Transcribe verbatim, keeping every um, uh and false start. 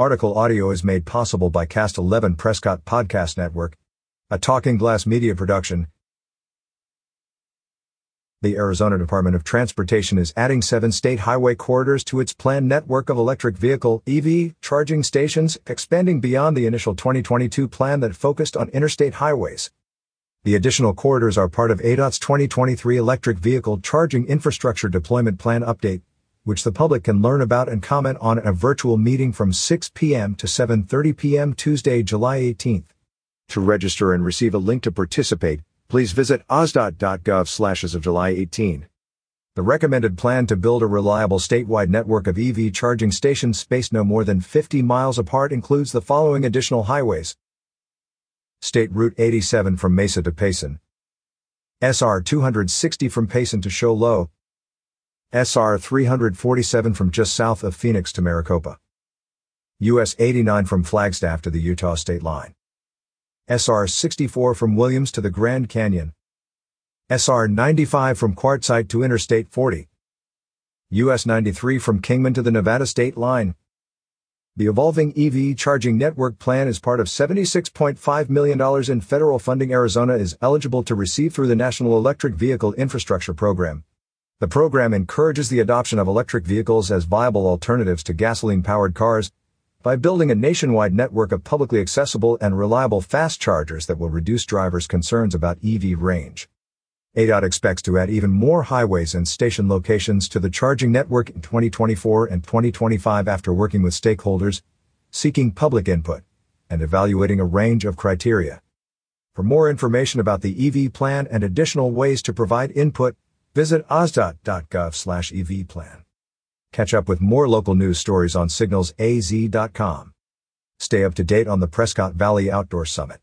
Article audio is made possible by Cast eleven Prescott Podcast Network, a Talking Glass Media production. The Arizona Department of Transportation is adding seven state highway corridors to its planned network of electric vehicle (E V) charging stations, expanding beyond the initial twenty twenty-two plan that focused on interstate highways. The additional corridors are part of A D O T's twenty twenty-three Electric Vehicle Charging Infrastructure Deployment Plan update, which the public can learn about and comment on at a virtual meeting from six p.m. to seven thirty p.m. Tuesday, July eighteenth. To register and receive a link to participate, please visit a z dot gov slash as of July eighteenth. The recommended plan to build a reliable statewide network of E V charging stations spaced no more than fifty miles apart includes the following additional highways: State Route eighty-seven from Mesa to Payson, S R two sixty from Payson to Cholo, S R three forty-seven from just south of Phoenix to Maricopa, U S eighty-nine from Flagstaff to the Utah state line, S R sixty-four from Williams to the Grand Canyon, S R ninety-five from Quartzsite to Interstate forty, U S ninety-three from Kingman to the Nevada state line. The evolving E V charging network plan is part of seventy-six point five million dollars in federal funding Arizona is eligible to receive through the National Electric Vehicle Infrastructure Program. The program encourages the adoption of electric vehicles as viable alternatives to gasoline-powered cars by building a nationwide network of publicly accessible and reliable fast chargers that will reduce drivers' concerns about E V range. A D O T expects to add even more highways and station locations to the charging network in twenty twenty-four and twenty twenty-five after working with stakeholders, seeking public input, and evaluating a range of criteria. For more information about the E V plan and additional ways to provide input, visit a z dot gov slash E V plan. Catch up with more local news stories on signals a z dot com. Stay up to date on the Prescott Valley Outdoor Summit.